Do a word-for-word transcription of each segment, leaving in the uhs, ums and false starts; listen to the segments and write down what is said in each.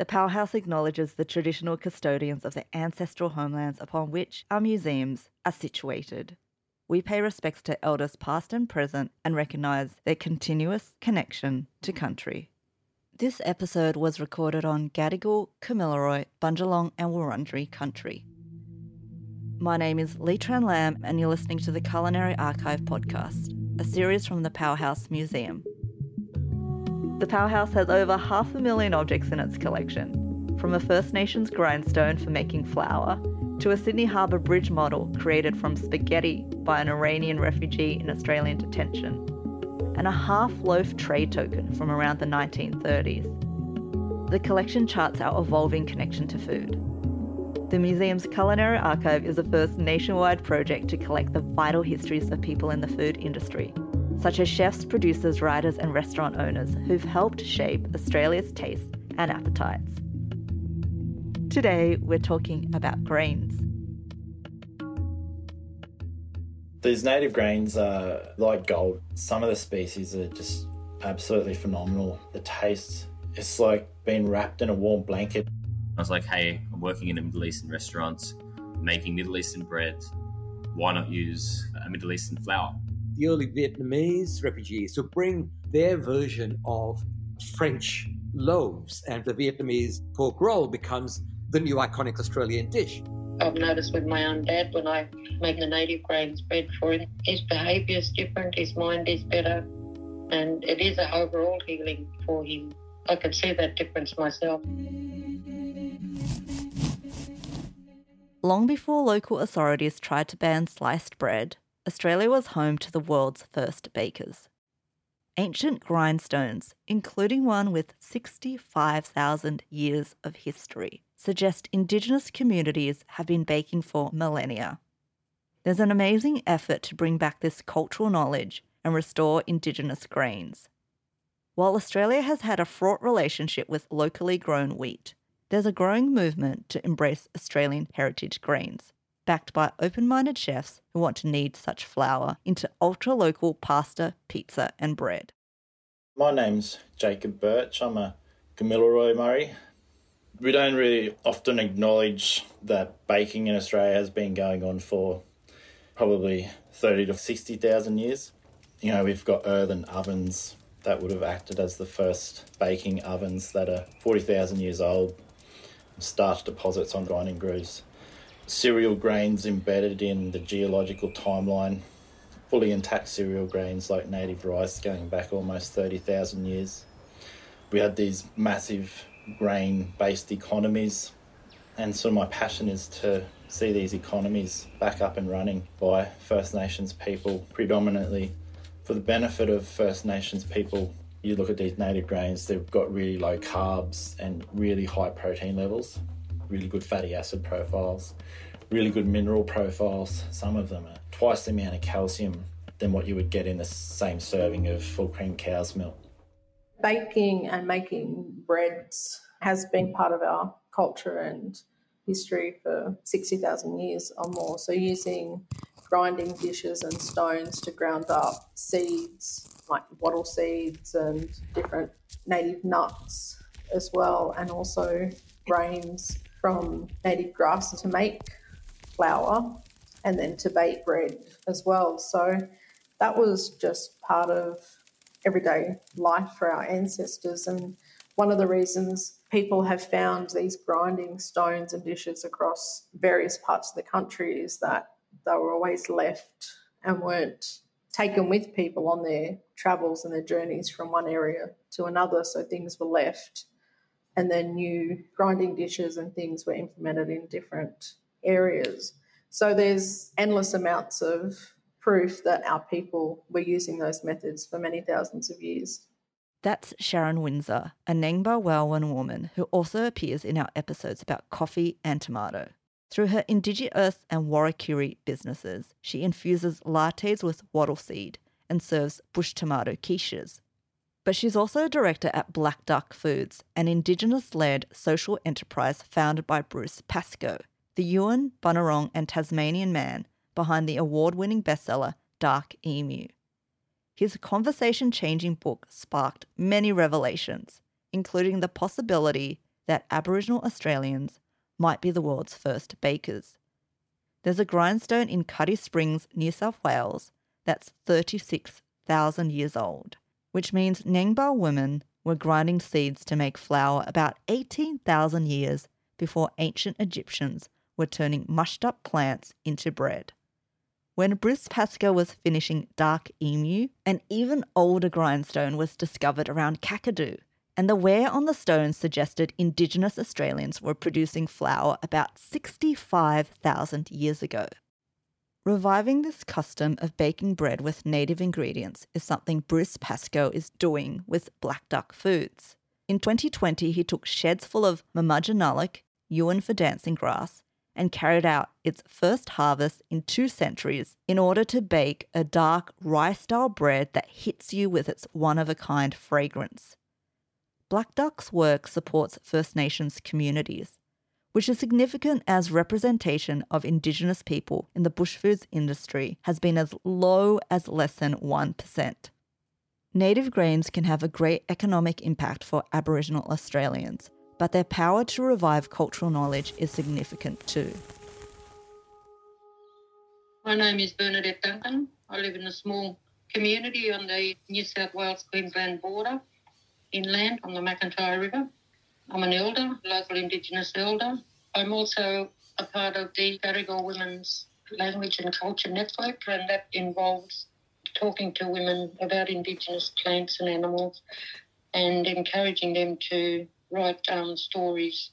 The Powerhouse acknowledges the traditional custodians of the ancestral homelands upon which our museums are situated. We pay respects to elders past and present and recognise their continuous connection to country. This episode was recorded on Gadigal, Gamilaraay, Bunjalong and Wurundjeri country. My name is Lee Tran Lam and you're listening to the Culinary Archive podcast, a series from the Powerhouse Museum. The Powerhouse has over half a million objects in its collection, from a First Nations grindstone for making flour to a Sydney Harbour Bridge model created from spaghetti by an Iranian refugee in Australian detention, and a half-loaf trade token from around the nineteen thirties. The collection charts our evolving connection to food. The museum's Culinary Archive is the first nationwide project to collect the vital histories of people in the food industry, such as chefs, producers, writers and restaurant owners who've helped shape Australia's tastes and appetites. Today, we're talking about grains. These native grains are like gold. Some of the species are just absolutely phenomenal. The taste, it's like being wrapped in a warm blanket. I was like, hey, I'm working in a Middle Eastern restaurant, making Middle Eastern bread. Why not use a Middle Eastern flour? The early Vietnamese refugees would bring their version of French loaves, and the Vietnamese pork roll becomes the new iconic Australian dish. I've noticed with my own dad, when I make the native grains bread for him, his behaviour is different, his mind is better, and it is an overall healing for him. I can see that difference myself. Long before local authorities tried to ban sliced bread, Australia was home to the world's first bakers. Ancient grindstones, including one with sixty-five thousand years of history, suggest Indigenous communities have been baking for millennia. There's an amazing effort to bring back this cultural knowledge and restore Indigenous grains. While Australia has had a fraught relationship with locally grown wheat, there's a growing movement to embrace Australian heritage grains, backed by open-minded chefs who want to knead such flour into ultra-local pasta, pizza and bread. My name's Jacob Birch. I'm a Gamilaraay Murray. We don't really often acknowledge that baking in Australia has been going on for probably thirty to sixty thousand years. You know, we've got earthen ovens that would have acted as the first baking ovens that are forty thousand years old. Starch deposits on grinding grooves, cereal grains embedded in the geological timeline, fully intact cereal grains like native rice going back almost thirty thousand years. We had these massive grain-based economies, and so my passion is to see these economies back up and running by First Nations people predominantly. For the benefit of First Nations people, you look at these native grains, they've got really low carbs and really high protein levels, really good fatty acid profiles, really good mineral profiles. Some of them are twice the amount of calcium than what you would get in the same serving of full cream cow's milk. Baking and making breads has been part of our culture and history for sixty thousand years or more. So using grinding dishes and stones to ground up seeds, like wattle seeds and different native nuts as well, and also grains from native grass to make flour and then to bake bread as well. So that was just part of everyday life for our ancestors, and one of the reasons people have found these grinding stones and dishes across various parts of the country is that they were always left and weren't taken with people on their travels and their journeys from one area to another, so things were left, and then new grinding dishes and things were implemented in different areas. So there's endless amounts of proof that our people were using those methods for many thousands of years. That's Sharon Windsor, a Ngemba Weilwan woman who also appears in our episodes about coffee and tomato. Through her Indigi Earth and Warakuri businesses, she infuses lattes with wattle seed and serves bush tomato quiches. But she's also a director at Black Duck Foods, an Indigenous-led social enterprise founded by Bruce Pascoe, the Yuin, Bunurong and Tasmanian man behind the award-winning bestseller Dark Emu. His conversation-changing book sparked many revelations, including the possibility that Aboriginal Australians might be the world's first bakers. There's a grindstone in Cuddy Springs, New South Wales, that's thirty-six thousand years old, which means Ngemba women were grinding seeds to make flour about eighteen thousand years before ancient Egyptians were turning mushed-up plants into bread. When Bruce Pascoe was finishing Dark Emu, an even older grindstone was discovered around Kakadu, and the wear on the stone suggested Indigenous Australians were producing flour about sixty-five thousand years ago. Reviving this custom of baking bread with native ingredients is something Bruce Pascoe is doing with Black Duck Foods. In twenty twenty, he took sheds full of mamajanalik, Yuin for dancing grass, and carried out its first harvest in two centuries in order to bake a dark rye-style bread that hits you with its one-of-a-kind fragrance. Black Duck's work supports First Nations communities, which is significant as representation of Indigenous people in the bushfoods industry has been as low as less than one percent. Native grains can have a great economic impact for Aboriginal Australians, but their power to revive cultural knowledge is significant too. My name is Bernadette Duncan. I live in a small community on the New South Wales-Queensland border, inland on the McIntyre River. I'm an elder, local Indigenous elder. I'm also a part of the Gadigal Women's Language and Culture Network, and that involves talking to women about Indigenous plants and animals and encouraging them to write um, stories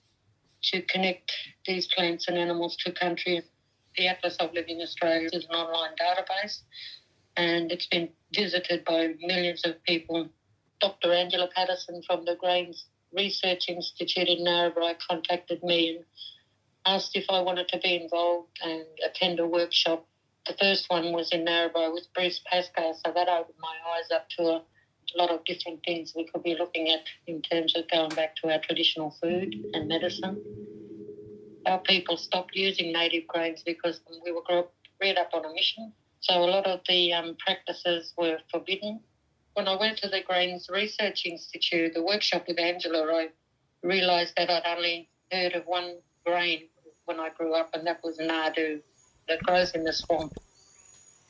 to connect these plants and animals to country. The Atlas of Living Australia is an online database, and it's been visited by millions of people. Doctor Angela Pattison from the Grains Research Institute in Narrabri contacted me and asked if I wanted to be involved and attend a workshop. The first one was in Narrabri with Bruce Pascoe, so that opened my eyes up to a a lot of different things we could be looking at in terms of going back to our traditional food and medicine. Our people stopped using native grains because we were grew up, reared up on a mission, so a lot of the um, practices were forbidden. When I went to the Grains Research Institute, the workshop with Angela, I realised that I'd only heard of one grain when I grew up, and that was nardoo, that grows in the swamp.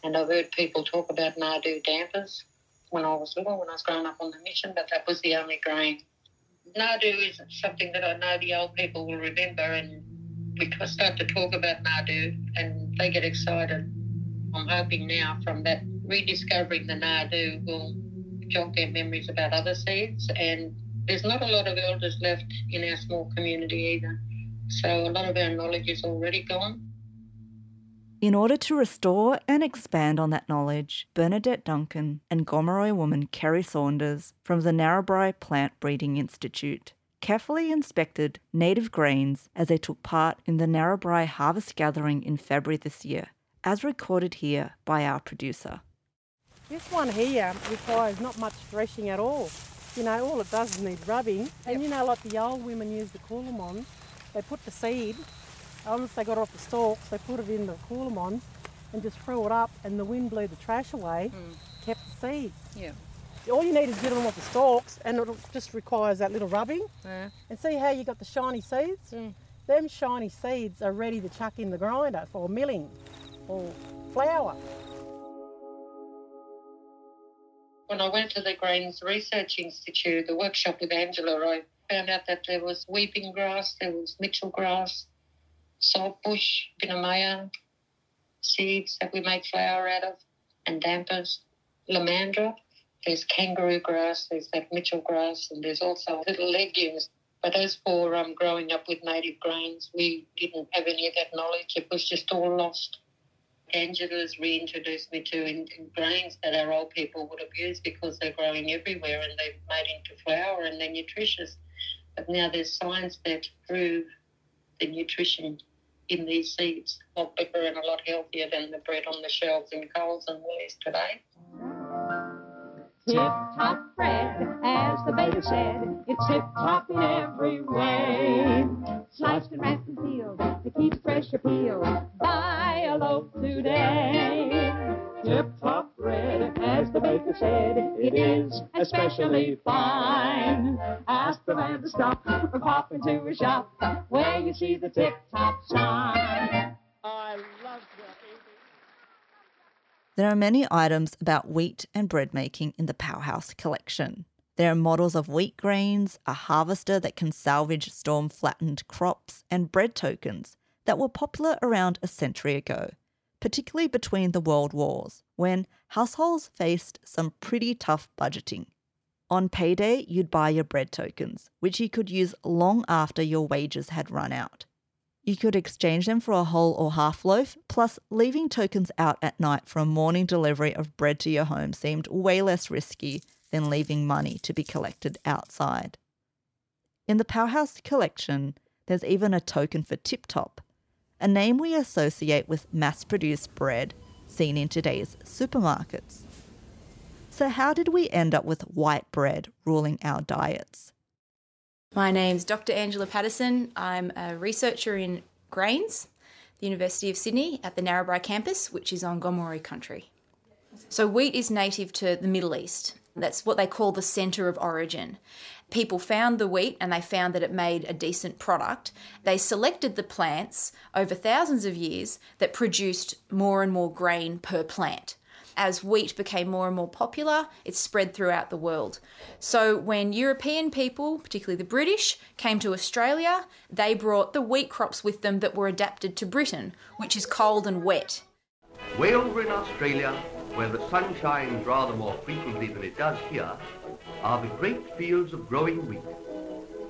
And I've heard people talk about nardoo dampers when I was little, when I was growing up on the mission, but that was the only grain. Nardoo is something that I know the old people will remember, and we start to talk about nardoo and they get excited. I'm hoping now from that, rediscovering the nardoo will jog their memories about other seeds, and there's not a lot of elders left in our small community either, so a lot of our knowledge is already gone. In order to restore and expand on that knowledge, Bernadette Duncan and Gomeroi woman Kerry Saunders from the Narrabri Plant Breeding Institute carefully inspected native grains as they took part in the Narrabri harvest gathering in February this year, as recorded here by our producer. This one here requires not much threshing at all. You know, all it does is need rubbing. Yep. And you know, like the old women use the coolamon, they put the seed, once they got off the stalks, they put it in the coolamon and just threw it up, and the wind blew the trash away, mm. kept the seeds. Yeah. All you need is get them off the stalks, and it just requires that little rubbing. Yeah. And see how you got the shiny seeds? Mm. Them shiny seeds are ready to chuck in the grinder for milling or flour. When I went to the Grains Research Institute, the workshop with Angela, I found out that there was weeping grass, there was Mitchell grass, saltbush, binamaya, seeds that we make flour out of, and dampers, lomandra. There's kangaroo grass, there's that Mitchell grass, and there's also little legumes. But as for um, growing up with native grains, we didn't have any of that knowledge. It was just all lost. Angela's reintroduced me to in, in grains that our old people would abuse because they're growing everywhere and they're made into flour and they're nutritious. But now there's science that prove the nutrition in these seeds a lot bigger and a lot healthier than the bread on the shelves in Coles and Woolies today. Tip-top bread, as the baker said, it's tip-top in every way. Sliced and wrapped and peeled to keep fresh appeal. Buy a loaf today. Tip-top bread, as the baker said, it is especially fine. Ask the man to stop and pop into a shop where you see the tip-top sign. I love that. There are many items about wheat and bread making in the Powerhouse collection. There are models of wheat grains, a harvester that can salvage storm-flattened crops, and bread tokens that were popular around a century ago, particularly between the world wars, when households faced some pretty tough budgeting. On payday, you'd buy your bread tokens, which you could use long after your wages had run out. You could exchange them for a whole or half loaf, plus leaving tokens out at night for a morning delivery of bread to your home seemed way less risky than leaving money to be collected outside. In the Powerhouse collection, there's even a token for Tip-top, a name we associate with mass-produced bread seen in today's supermarkets. So how did we end up with white bread ruling our diets? My name's Doctor Angela Pattison. I'm a researcher in Grains, the University of Sydney, at the Narrabri campus, which is on Gomeroi country. So wheat is native to the Middle East. That's what they call the centre of origin. People found the wheat and they found that it made a decent product. They selected the plants over thousands of years that produced more and more grain per plant. As wheat became more and more popular, it spread throughout the world. So when European people, particularly the British, came to Australia, they brought the wheat crops with them that were adapted to Britain, which is cold and wet. Way over in Australia, where the sun shines rather more frequently than it does here, are the great fields of growing wheat.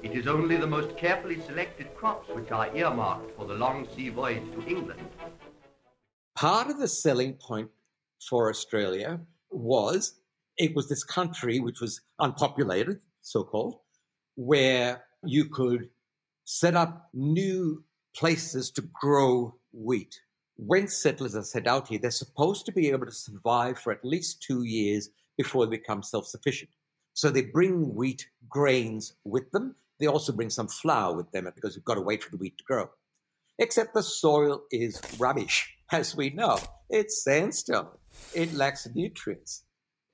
It is only the most carefully selected crops which are earmarked for the long sea voyage to England. Part of the selling point for Australia was, it was this country which was unpopulated, so-called, where you could set up new places to grow wheat. When settlers are sent out here, they're supposed to be able to survive for at least two years before they become self-sufficient. So they bring wheat grains with them. They also bring some flour with them because you've got to wait for the wheat to grow. Except the soil is rubbish, as we know. It's sandstone. It lacks nutrients.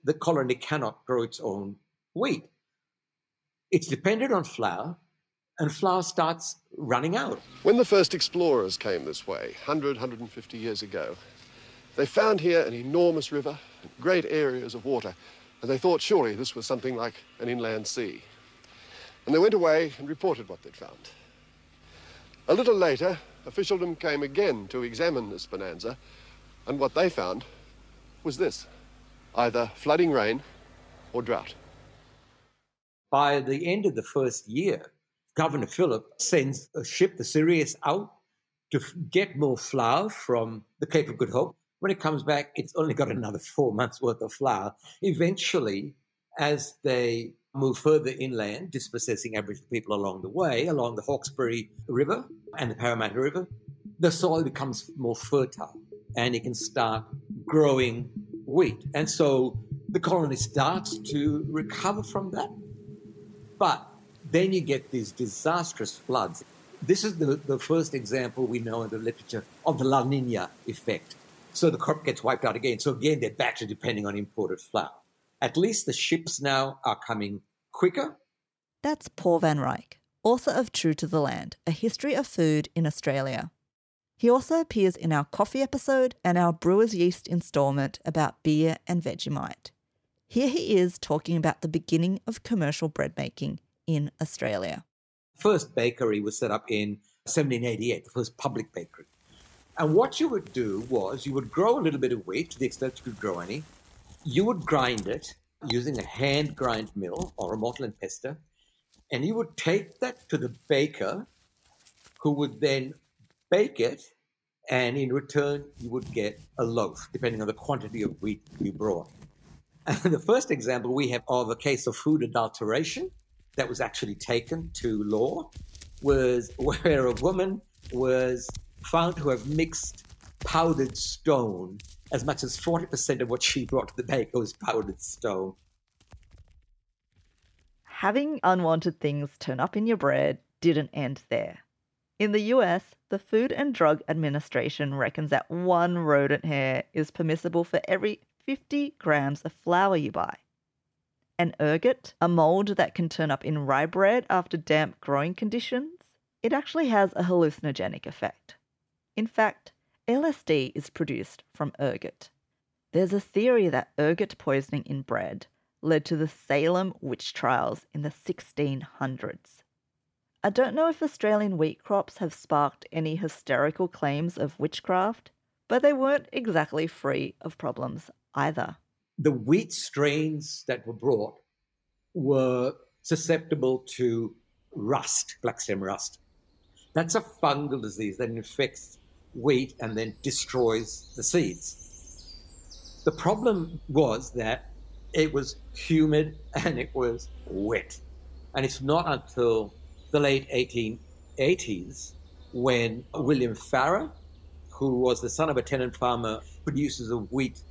The colony cannot grow its own wheat. It's dependent on flour, and flour starts running out. When the first explorers came this way, one hundred, one hundred fifty years ago, they found here an enormous river, great areas of water, and they thought surely this was something like an inland sea. And they went away and reported what they'd found. A little later, officialdom came again to examine this bonanza, and what they found was this, either flooding rain or drought. By the end of the first year, Governor Phillip sends a ship, the Sirius, out to get more flour from the Cape of Good Hope. When it comes back, it's only got another four months' worth of flour. Eventually, as they move further inland, dispossessing Aboriginal people along the way, along the Hawkesbury River and the Parramatta River, the soil becomes more fertile and it can start growing wheat. And so the colony starts to recover from that. But then you get these disastrous floods. This is the, the first example we know in the literature of the La Nina effect. So the crop gets wiped out again. So again, they're back to depending on imported flour. At least the ships now are coming quicker. That's Paul van Rijk, author of True to the Land, A History of Food in Australia. He also appears in our coffee episode and our brewer's yeast instalment about beer and Vegemite. Here he is talking about the beginning of commercial bread making in Australia. First bakery was set up in seventeen eighty-eight, the first public bakery. And what you would do was you would grow a little bit of wheat to the extent you could grow any. You would grind it using a hand grind mill or a mortar and pestle, and you would take that to the baker who would then bake it, and in return you would get a loaf depending on the quantity of wheat you brought. And the first example we have of a case of food adulteration that was actually taken to law was where a woman was found to have mixed powdered stone. As much as forty percent of what she brought to the baker was powdered stone. Having unwanted things turn up in your bread didn't end there. In the U S, the Food and Drug Administration reckons that one rodent hair is permissible for every fifty grams of flour you buy. and ergot, a mold that can turn up in rye bread after damp growing conditions, it actually has a hallucinogenic effect. In fact, L S D is produced from ergot. There's a theory that ergot poisoning in bread led to the Salem witch trials in the sixteen hundreds. I don't know if Australian wheat crops have sparked any hysterical claims of witchcraft, but they weren't exactly free of problems either. The wheat strains that were brought were susceptible to rust, black stem rust. That's a fungal disease that infects wheat and then destroys the seeds. The problem was that it was humid and it was wet. And it's not until the late eighteen eighties when William Farrer, who was the son of a tenant farmer, produces a wheat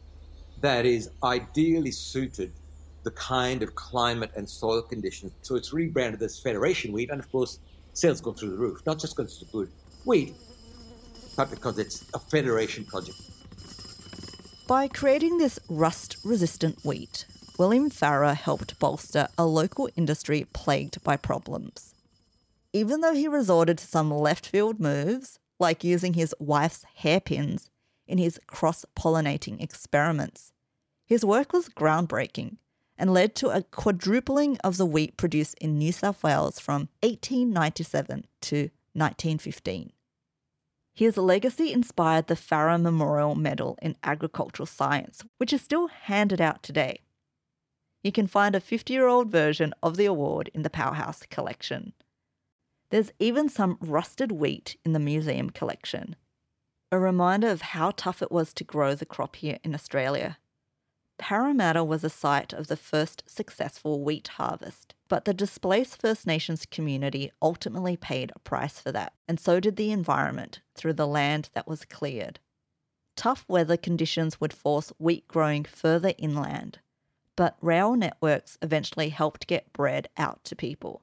that is ideally suited the kind of climate and soil conditions. So it's rebranded as Federation wheat, and of course, sales go through the roof, not just because it's a good wheat, but because it's a Federation project. By creating this rust-resistant wheat, William Farrer helped bolster a local industry plagued by problems. Even though he resorted to some left-field moves, like using his wife's hairpins in his cross-pollinating experiments, his work was groundbreaking and led to a quadrupling of the wheat produced in New South Wales from eighteen ninety-seven to nineteen fifteen. His legacy inspired the Farrer Memorial Medal in Agricultural Science, which is still handed out today. You can find a fifty-year-old version of the award in the Powerhouse collection. There's even some rusted wheat in the museum collection, a reminder of how tough it was to grow the crop here in Australia. Parramatta was the site of the first successful wheat harvest, but the displaced First Nations community ultimately paid a price for that, and so did the environment through the land that was cleared. Tough weather conditions would force wheat growing further inland, but rail networks eventually helped get bread out to people.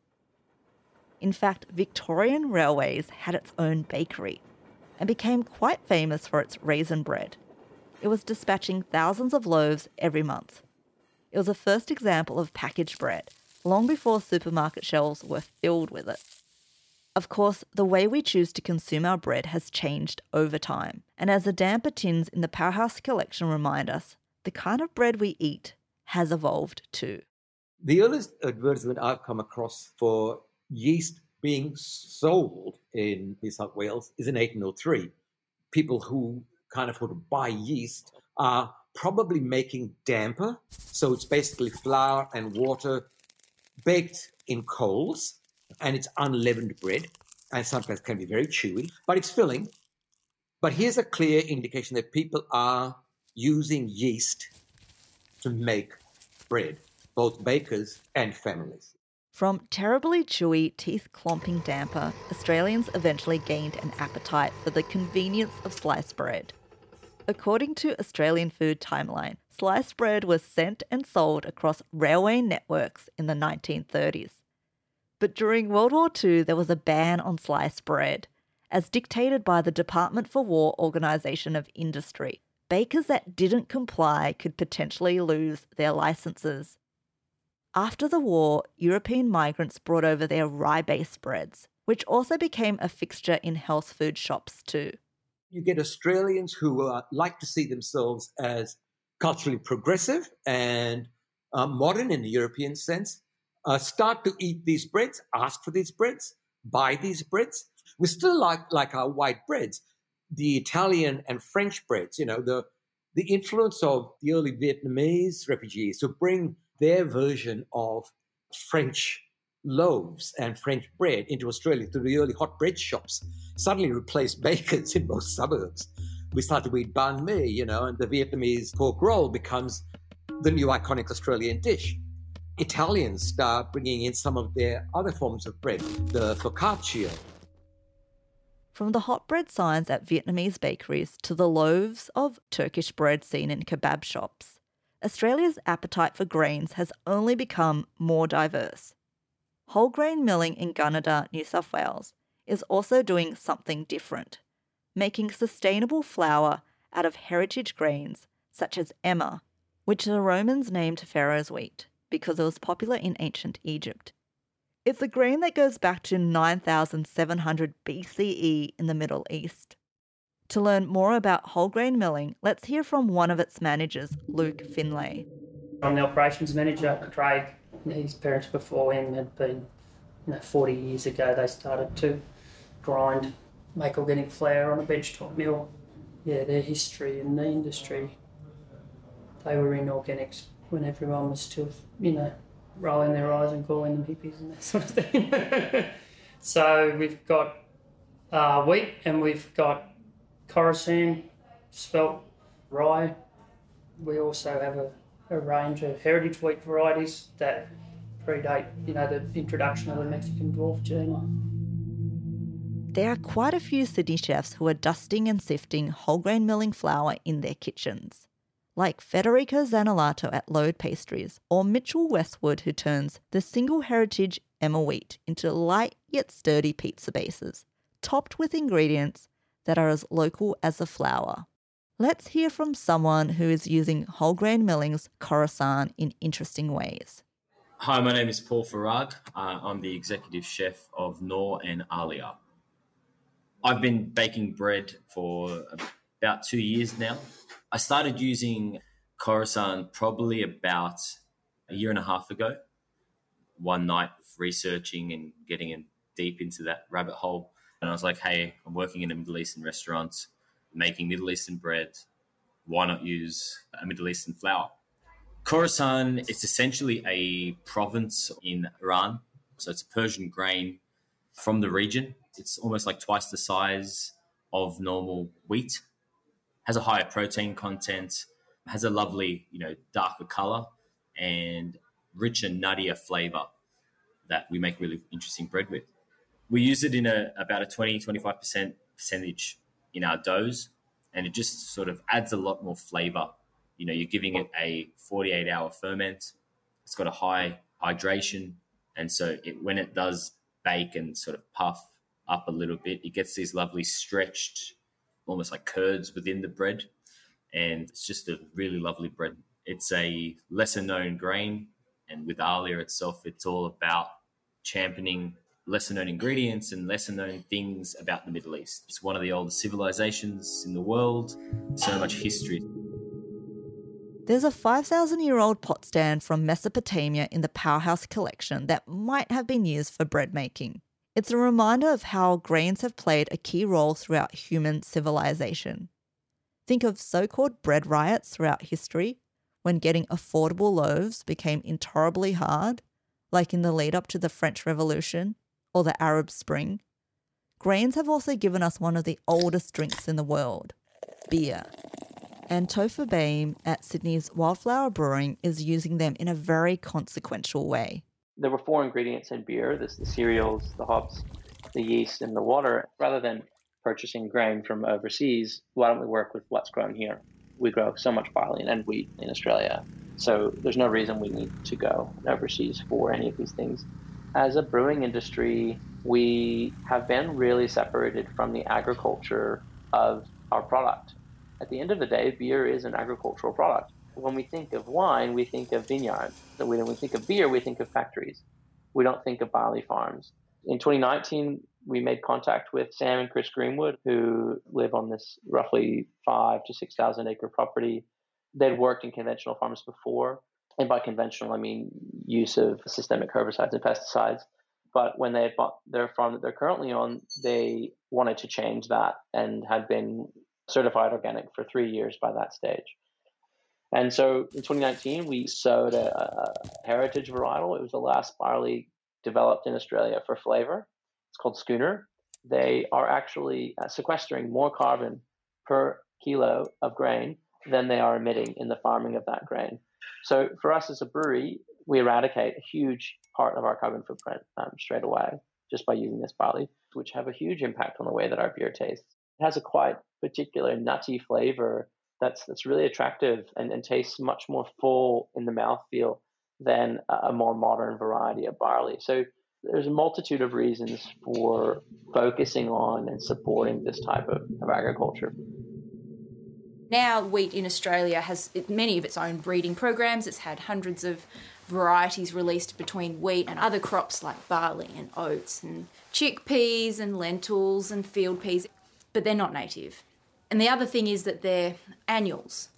In fact, Victorian Railways had its own bakery and became quite famous for its raisin bread. It was dispatching thousands of loaves every month. It was the first example of packaged bread, long before supermarket shelves were filled with it. Of course, the way we choose to consume our bread has changed over time, and as the damper tins in the Powerhouse collection remind us, the kind of bread we eat has evolved too. The earliest advertisement I've come across for yeast being sold in New South Wales is in eighteen oh three. People who can't afford to buy yeast are probably making damper. So it's basically flour and water baked in coals, and it's unleavened bread, and sometimes can be very chewy, but it's filling. But here's a clear indication that people are using yeast to make bread, both bakers and families. From terribly chewy, teeth-clomping damper, Australians eventually gained an appetite for the convenience of sliced bread. According to Australian Food Timeline, sliced bread was sent and sold across railway networks in the nineteen thirties. But during World War Two, there was a ban on sliced bread, as dictated by the Department for War Organisation of Industry. Bakers that didn't comply could potentially lose their licences. After the war, European migrants brought over their rye-based breads, which also became a fixture in health food shops too. You get Australians who uh, like to see themselves as culturally progressive and uh, modern in the European sense, uh, start to eat these breads, ask for these breads, buy these breads. We still like, like our white breads, the Italian and French breads, you know, the, the influence of the early Vietnamese refugees who bring their version of French loaves and French bread into Australia through the early hot bread shops, suddenly replaced bakers in most suburbs. We start to eat banh mi, you know, and the Vietnamese pork roll becomes the new iconic Australian dish. Italians start bringing in some of their other forms of bread, the focaccia. From the hot bread signs at Vietnamese bakeries to the loaves of Turkish bread seen in kebab shops, Australia's appetite for grains has only become more diverse. Whole grain milling in Gunnedah, New South Wales, is also doing something different, making sustainable flour out of heritage grains such as emmer, which the Romans named Pharaoh's wheat, because it was popular in ancient Egypt. It's a grain that goes back to nine thousand seven hundred B C E in the Middle East. To learn more about whole grain milling, let's hear from one of its managers, Luke Finlay. I'm the operations manager, Craig. His parents before him had been, you know, forty years ago they started to grind, make organic flour on a benchtop mill. Yeah, their history in the industry. They were in organics when everyone was still, you know, rolling their eyes and calling them hippies and that sort of thing. So we've got uh, wheat and we've got Khorasan, spelt, rye. We also have a, a range of heritage wheat varieties that predate, you know, the introduction of the Mexican dwarf gene. There are quite a few city chefs who are dusting and sifting whole grain milling flour in their kitchens, like Federico Zanolato at Load Pastries or Mitchell Westwood, who turns the single heritage emmer wheat into light yet sturdy pizza bases, topped with ingredients that are as local as the flour. Let's hear from someone who is using whole grain milling's Khorasan in interesting ways. Hi, my name is Paul Farag. Uh, I'm the executive chef of Noor and Alia. I've been baking bread for about two years now. I started using Khorasan probably about a year and a half ago. One night of researching and getting in deep into that rabbit hole. And I was like, hey, I'm working in a Middle Eastern restaurant, making Middle Eastern bread. Why not use a Middle Eastern flour? Khorasan is essentially a province in Iran. So it's a Persian grain from the region. It's almost like twice the size of normal wheat. Has a higher protein content, has a lovely, you know, darker colour and richer, nuttier flavour that we make really interesting bread with. We use it in a, about a twenty, twenty-five percent percentage in our doughs, and it just sort of adds a lot more flavour. You know, you're giving it a forty-eight hour ferment. It's got a high hydration, and so it, when it does bake and sort of puff up a little bit, it gets these lovely stretched, almost like curds within the bread, and it's just a really lovely bread. It's a lesser known grain, and with Alia itself, it's all about championing lesser known ingredients and lesser known things about the Middle East. It's one of the oldest civilizations in the world, so much history. There's a five thousand year old pot stand from Mesopotamia in the Powerhouse collection that might have been used for bread making. It's a reminder of how grains have played a key role throughout human civilization. Think of so-called bread riots throughout history, when getting affordable loaves became intolerably hard, like in the lead-up to the French Revolution or the Arab Spring. Grains have also given us one of the oldest drinks in the world, beer. And Topher Baim at Sydney's Wildflower Brewing is using them in a very consequential way. There were four ingredients in beer. There's the cereals, the hops, the yeast, and the water. Rather than purchasing grain from overseas, why don't we work with what's grown here? We grow so much barley and wheat in Australia, so there's no reason we need to go overseas for any of these things. As a brewing industry, we have been really separated from the agriculture of our product. At the end of the day, beer is an agricultural product. When we think of wine, we think of vineyards. When we think of beer, we think of factories. We don't think of barley farms. In twenty nineteen, we made contact with Sam and Chris Greenwood, who live on this roughly five to six thousand acre property. They'd worked in conventional farms before. And by conventional, I mean use of systemic herbicides and pesticides. But when they bought their farm that they're currently on, they wanted to change that and had been certified organic for three years by that stage. And so in twenty nineteen, we sowed a, a heritage varietal. It was the last barley developed in Australia for flavour. It's called Schooner. They are actually sequestering more carbon per kilo of grain than they are emitting in the farming of that grain. So for us as a brewery, we eradicate a huge part of our carbon footprint um, straight away just by using this barley, which have a huge impact on the way that our beer tastes. It has a quite particular nutty flavour That's that's really attractive and, and tastes much more full in the mouthfeel than a more modern variety of barley. So there's a multitude of reasons for focusing on and supporting this type of, of agriculture. Now wheat in Australia has many of its own breeding programs. It's had hundreds of varieties released between wheat and other crops like barley and oats and chickpeas and lentils and field peas, but they're not native. And the other thing is that they're annuals,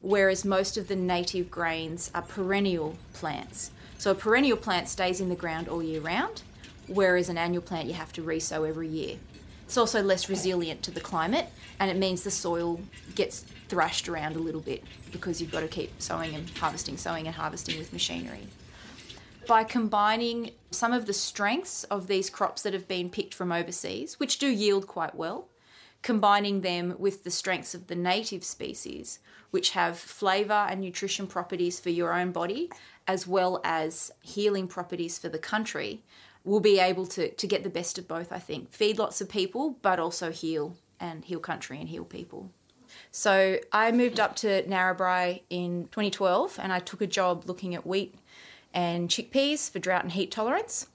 whereas most of the native grains are perennial plants. So a perennial plant stays in the ground all year round, whereas an annual plant you have to re-sow every year. It's also less resilient to the climate, and it means the soil gets thrashed around a little bit because you've got to keep sowing and harvesting, sowing and harvesting with machinery. By combining some of the strengths of these crops that have been picked from overseas, which do yield quite well, combining them with the strengths of the native species, which have flavour and nutrition properties for your own body, as well as healing properties for the country, we'll be able to, to get the best of both, I think. Feed lots of people, but also heal and heal country and heal people. So I moved up to Narrabri in twenty twelve and I took a job looking at wheat and chickpeas for drought and heat tolerance.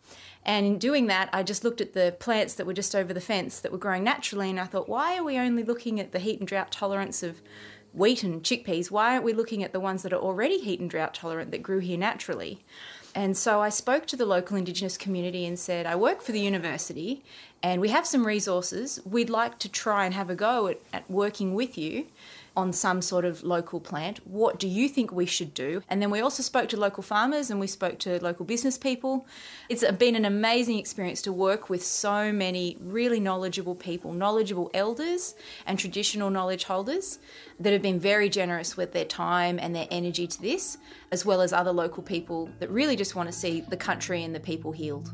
And in doing that, I just looked at the plants that were just over the fence that were growing naturally, and I thought, why are we only looking at the heat and drought tolerance of wheat and chickpeas? Why aren't we looking at the ones that are already heat and drought tolerant that grew here naturally? And so I spoke to the local Indigenous community and said, I work for the university and we have some resources. We'd like to try and have a go at, at working with you on some sort of local plant. What do you think we should do? And then we also spoke to local farmers and we spoke to local business people. It's been an amazing experience to work with so many really knowledgeable people, knowledgeable elders and traditional knowledge holders that have been very generous with their time and their energy to this, as well as other local people that really just want to see the country and the people healed.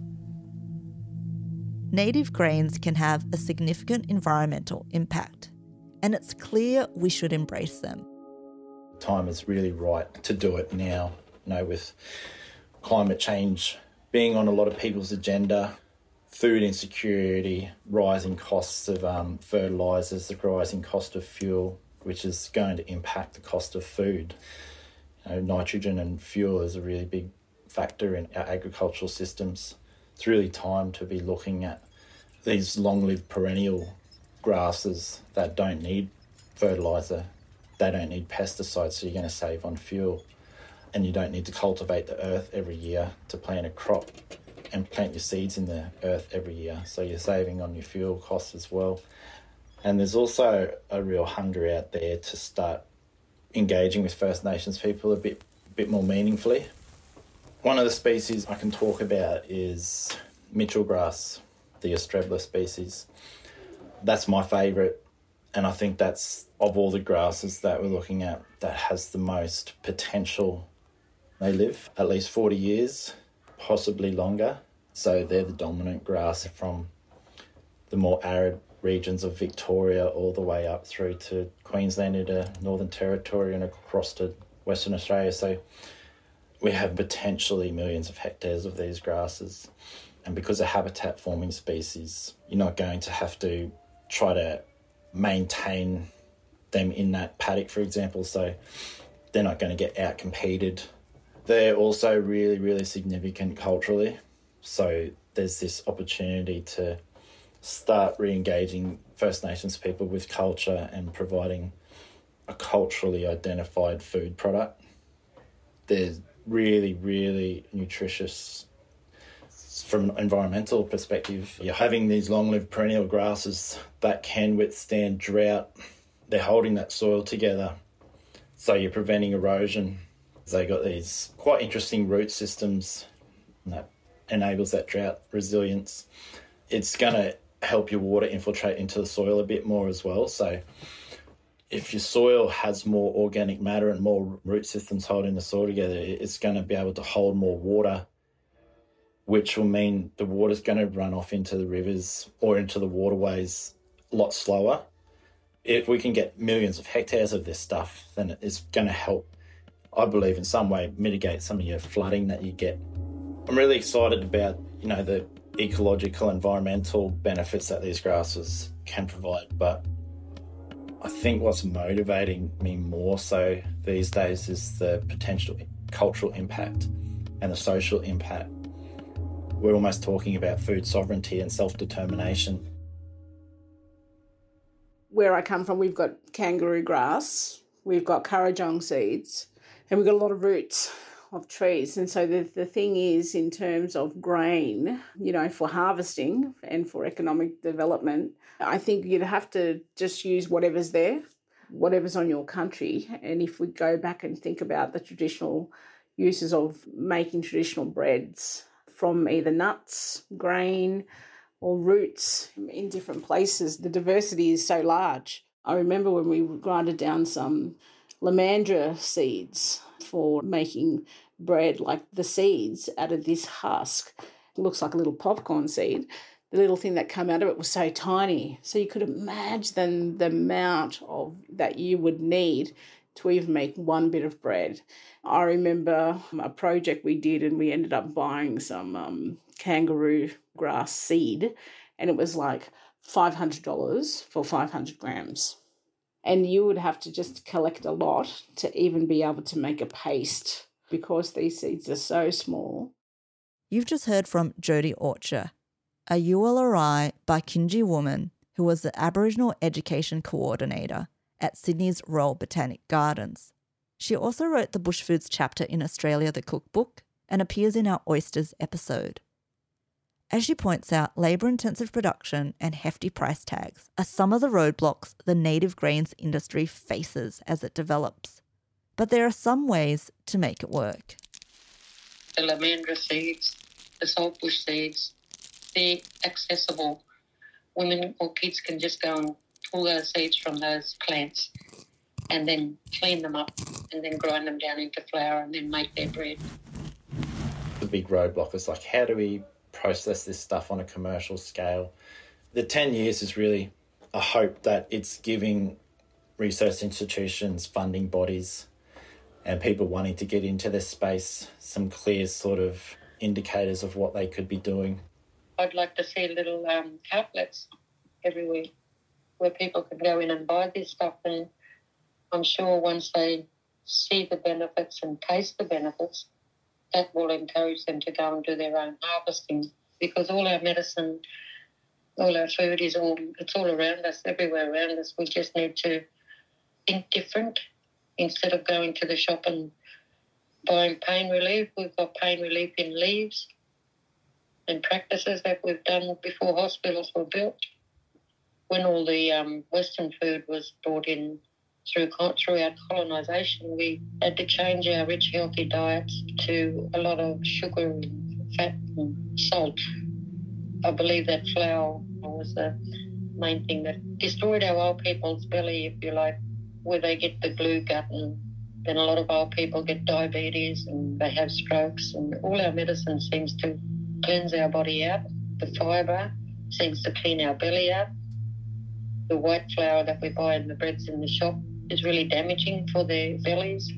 Native grains can have a significant environmental impact, and it's clear we should embrace them. Time is really right to do it now, you know, with climate change being on a lot of people's agenda, food insecurity, rising costs of um, fertilisers, the rising cost of fuel, which is going to impact the cost of food. You know, nitrogen and fuel is a really big factor in our agricultural systems. It's really time to be looking at these long-lived perennial grasses that don't need fertiliser, they don't need pesticides, so you're going to save on fuel. And you don't need to cultivate the earth every year to plant a crop and plant your seeds in the earth every year, so you're saving on your fuel costs as well. And there's also a real hunger out there to start engaging with First Nations people a bit, bit more meaningfully. One of the species I can talk about is Mitchell grass, the Astrebla species. That's my favourite, and I think that's, of all the grasses that we're looking at, that has the most potential. They live at least forty years, possibly longer, so they're the dominant grass from the more arid regions of Victoria all the way up through to Queensland into Northern Territory and across to Western Australia. So we have potentially millions of hectares of these grasses, and because they're habitat-forming species, you're not going to have to try to maintain them in that paddock, for example, so they're not going to get out-competed. They're also really, really significant culturally, so there's this opportunity to start re-engaging First Nations people with culture and providing a culturally identified food product. They're really, really nutritious. From an environmental perspective, you're having these long-lived perennial grasses that can withstand drought. They're holding that soil together, so you're preventing erosion. They got these quite interesting root systems that enables that drought resilience. It's going to help your water infiltrate into the soil a bit more as well. So if your soil has more organic matter and more root systems holding the soil together, it's going to be able to hold more water, which will mean the water's going to run off into the rivers or into the waterways a lot slower. If we can get millions of hectares of this stuff, then it's going to help, I believe, in some way mitigate some of your flooding that you get. I'm really excited about, you know, the ecological, environmental benefits that these grasses can provide, but I think what's motivating me more so these days is the potential cultural impact and the social impact. We're almost talking about food sovereignty and self-determination. Where I come from, we've got kangaroo grass, we've got kurrajong seeds, and we've got a lot of roots of trees. And so the, the thing is, in terms of grain, you know, for harvesting and for economic development, I think you'd have to just use whatever's there, whatever's on your country. And if we go back and think about the traditional uses of making traditional breads from either nuts, grain or roots in different places, the diversity is so large. I remember when we grinded down some lomandra seeds for making bread, like the seeds out of this husk. It looks like a little popcorn seed. The little thing that came out of it was so tiny. So you could imagine the amount of that you would need to even make one bit of bread. I remember a project we did and we ended up buying some um, kangaroo grass seed, and it was like five hundred dollars for five hundred grams. And you would have to just collect a lot to even be able to make a paste because these seeds are so small. You've just heard from Jodie Orcher, a Yuwalarai Barkindji woman who was the Aboriginal Education Coordinator at Sydney's Royal Botanic Gardens. She also wrote the Bush Foods chapter in Australia the Cookbook and appears in our Oysters episode. As she points out, labour-intensive production and hefty price tags are some of the roadblocks the native grains industry faces as it develops. But there are some ways to make it work. The lomandra seeds, the saltbush seeds, they're accessible. Women or kids can just go and pull those seeds from those plants and then clean them up and then grind them down into flour and then make their bread. The big roadblock is like, how do we process this stuff on a commercial scale? The ten years is really a hope that it's giving research institutions, funding bodies and people wanting to get into this space some clear sort of indicators of what they could be doing. I'd like to see little um, outlets everywhere where people could go in and buy this stuff, and I'm sure once they see the benefits and taste the benefits, that will encourage them to go and do their own harvesting, because all our medicine, all our food is all, it's all around us, everywhere around us. We just need to think different. Instead of going to the shop and buying pain relief, we've got pain relief in leaves and practices that we've done before hospitals were built. When all the um, Western food was brought in through throughout colonisation, we had to change our rich, healthy diets to a lot of sugar and fat and salt. I believe that flour was the main thing that destroyed our old people's belly, if you like, where they get the glue gut, and then a lot of old people get diabetes and they have strokes, and all our medicine seems to cleanse our body out. The fibre seems to clean our belly out. The white flour that we buy in the breads in the shop is really damaging for their bellies.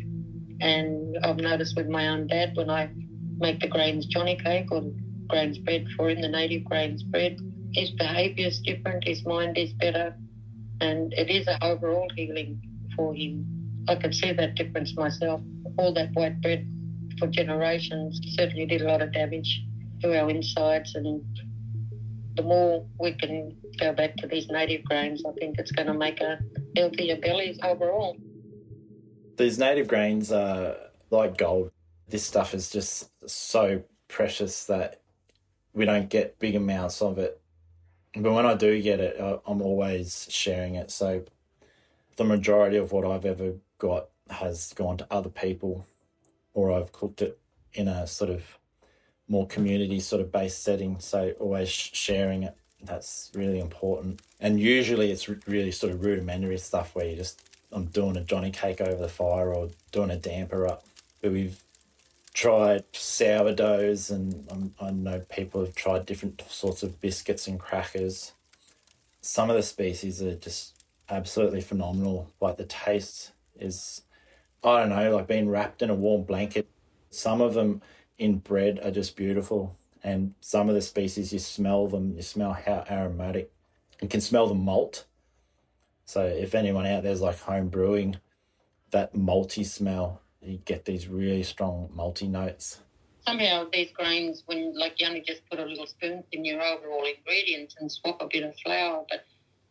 And I've noticed with my own dad, when I make the grains johnny cake or the grains bread for him, the native grains bread, his behaviour is different, his mind is better, and it is an overall healing for him. I could see that difference myself. All that white bread for generations certainly did a lot of damage to our insides, and the more we can go back to these native grains, I think it's going to make a healthier bellies overall. These native grains are like gold. This stuff is just so precious that we don't get big amounts of it. But when I do get it, I'm always sharing it. So the majority of what I've ever got has gone to other people, or I've cooked it in a sort of more community sort of based setting, so always sharing it. That's really important. And usually it's really sort of rudimentary stuff where you just, I'm doing a johnny cake over the fire or doing a damper up. But we've tried sourdoughs, and I'm, I know people have tried different sorts of biscuits and crackers. Some of the species are just absolutely phenomenal. Like the taste is, I don't know, like being wrapped in a warm blanket. Some of them in bread are just beautiful, and some of the species you smell them, you smell how aromatic. You can smell the malt. So if anyone out there's like home brewing, that malty smell, you get these really strong malty notes. Somehow these grains, when like you only just put a little spoon in your overall ingredients and swap a bit of flour, but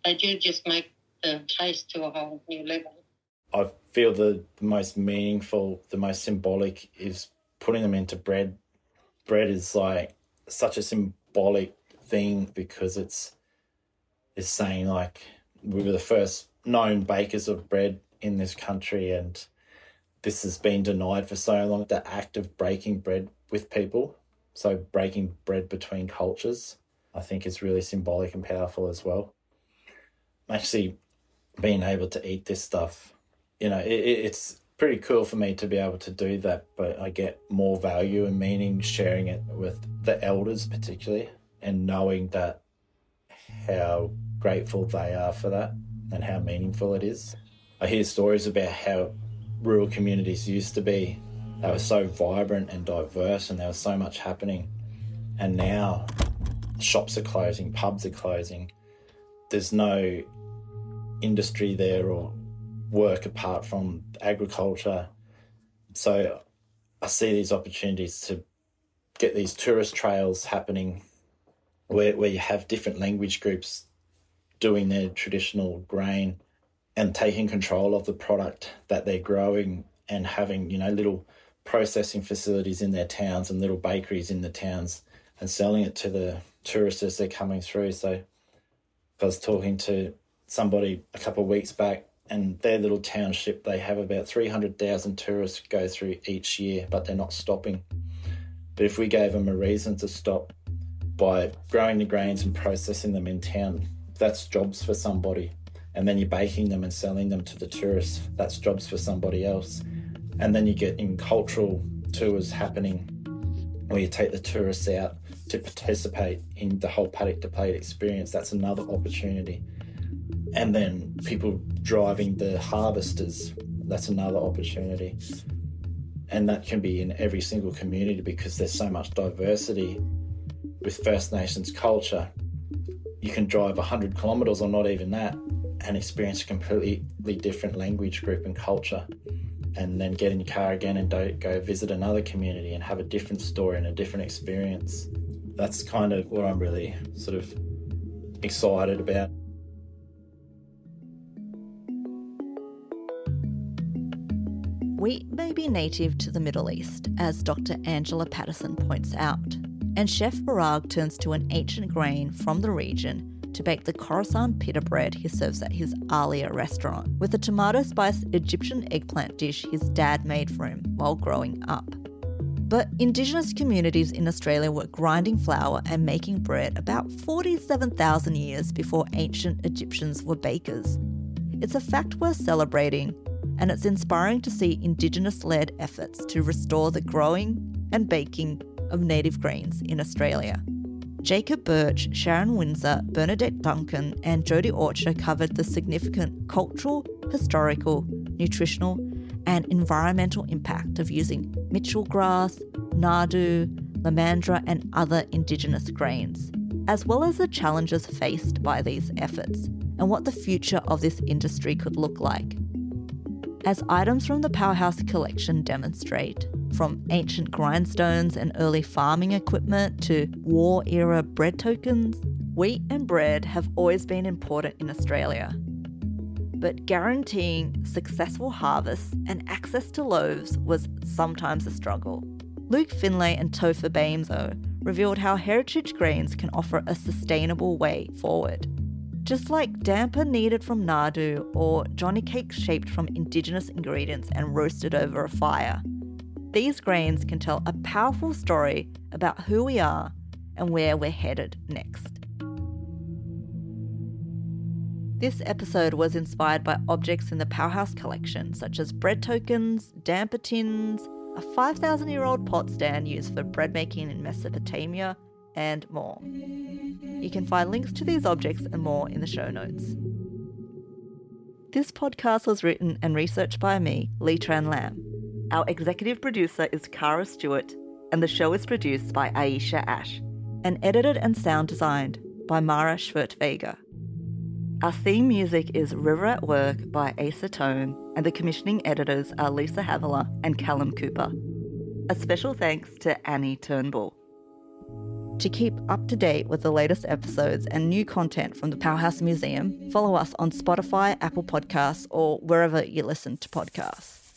they do just make the taste to a whole new level. I feel the most meaningful, the most symbolic is putting them into bread. Bread is like such a symbolic thing because it's it's saying like we were the first known bakers of bread in this country, and this has been denied for so long. The act of breaking bread with people, so breaking bread between cultures, I think is really symbolic and powerful as well. Actually being able to eat this stuff, you know, it, it's pretty cool for me to be able to do that, but I get more value and meaning sharing it with the elders particularly, and knowing that how grateful they are for that and how meaningful it is. I hear stories about how rural communities used to be. They were so vibrant and diverse and there was so much happening. And now shops are closing, pubs are closing. There's no industry there or work apart from agriculture. So I see these opportunities to get these tourist trails happening where, where you have different language groups doing their traditional grain and taking control of the product that they're growing and having, you know, little processing facilities in their towns and little bakeries in the towns and selling it to the tourists as they're coming through. So I was talking to somebody a couple of weeks back, and their little township, they have about three hundred thousand tourists go through each year, but they're not stopping. But if we gave them a reason to stop by growing the grains and processing them in town, that's jobs for somebody. And then you're baking them and selling them to the tourists, that's jobs for somebody else. And then you get in cultural tours happening where you take the tourists out to participate in the whole paddock to plate experience, that's another opportunity. And then people driving the harvesters, that's another opportunity. And that can be in every single community because there's so much diversity with First Nations culture. You can drive one hundred kilometres or not even that and experience a completely different language group and culture, and then get in your car again and do, go visit another community and have a different story and a different experience. That's kind of what I'm really sort of excited about. Wheat may be native to the Middle East, as Doctor Angela Pattison points out, and Chef Barag turns to an ancient grain from the region to bake the Khorasan pita bread he serves at his Alia restaurant with a tomato spice Egyptian eggplant dish his dad made for him while growing up. But Indigenous communities in Australia were grinding flour and making bread about forty-seven thousand years before ancient Egyptians were bakers. It's a fact worth celebrating, and it's inspiring to see Indigenous-led efforts to restore the growing and baking of native grains in Australia. Jacob Birch, Sharon Windsor, Bernadette Duncan and Jodie Orcher covered the significant cultural, historical, nutritional and environmental impact of using Mitchell grass, nadu, lomandra and other Indigenous grains, as well as the challenges faced by these efforts and what the future of this industry could look like. As items from the Powerhouse collection demonstrate, from ancient grindstones and early farming equipment to war-era bread tokens, wheat and bread have always been important in Australia. But guaranteeing successful harvests and access to loaves was sometimes a struggle. Luke Finlay and Topher Baimso revealed how heritage grains can offer a sustainable way forward. Just like damper kneaded from nadu or johnny cakes shaped from Indigenous ingredients and roasted over a fire, these grains can tell a powerful story about who we are and where we're headed next. This episode was inspired by objects in the Powerhouse collection, such as bread tokens, damper tins, a five thousand year old pot stand used for bread making in Mesopotamia, and more. You can find links to these objects and more in the show notes. This podcast was written and researched by me, Lee Tran Lam. Our executive producer is Cara Stewart, and the show is produced by Aisha Ash and edited and sound designed by Mara Schwert-Vega. Our theme music is River at Work by Asa Tone, and the commissioning editors are Lisa Havila and Callum Cooper. A special thanks to Annie Turnbull. To keep up to date with the latest episodes and new content from the Powerhouse Museum, follow us on Spotify, Apple Podcasts, or wherever you listen to podcasts.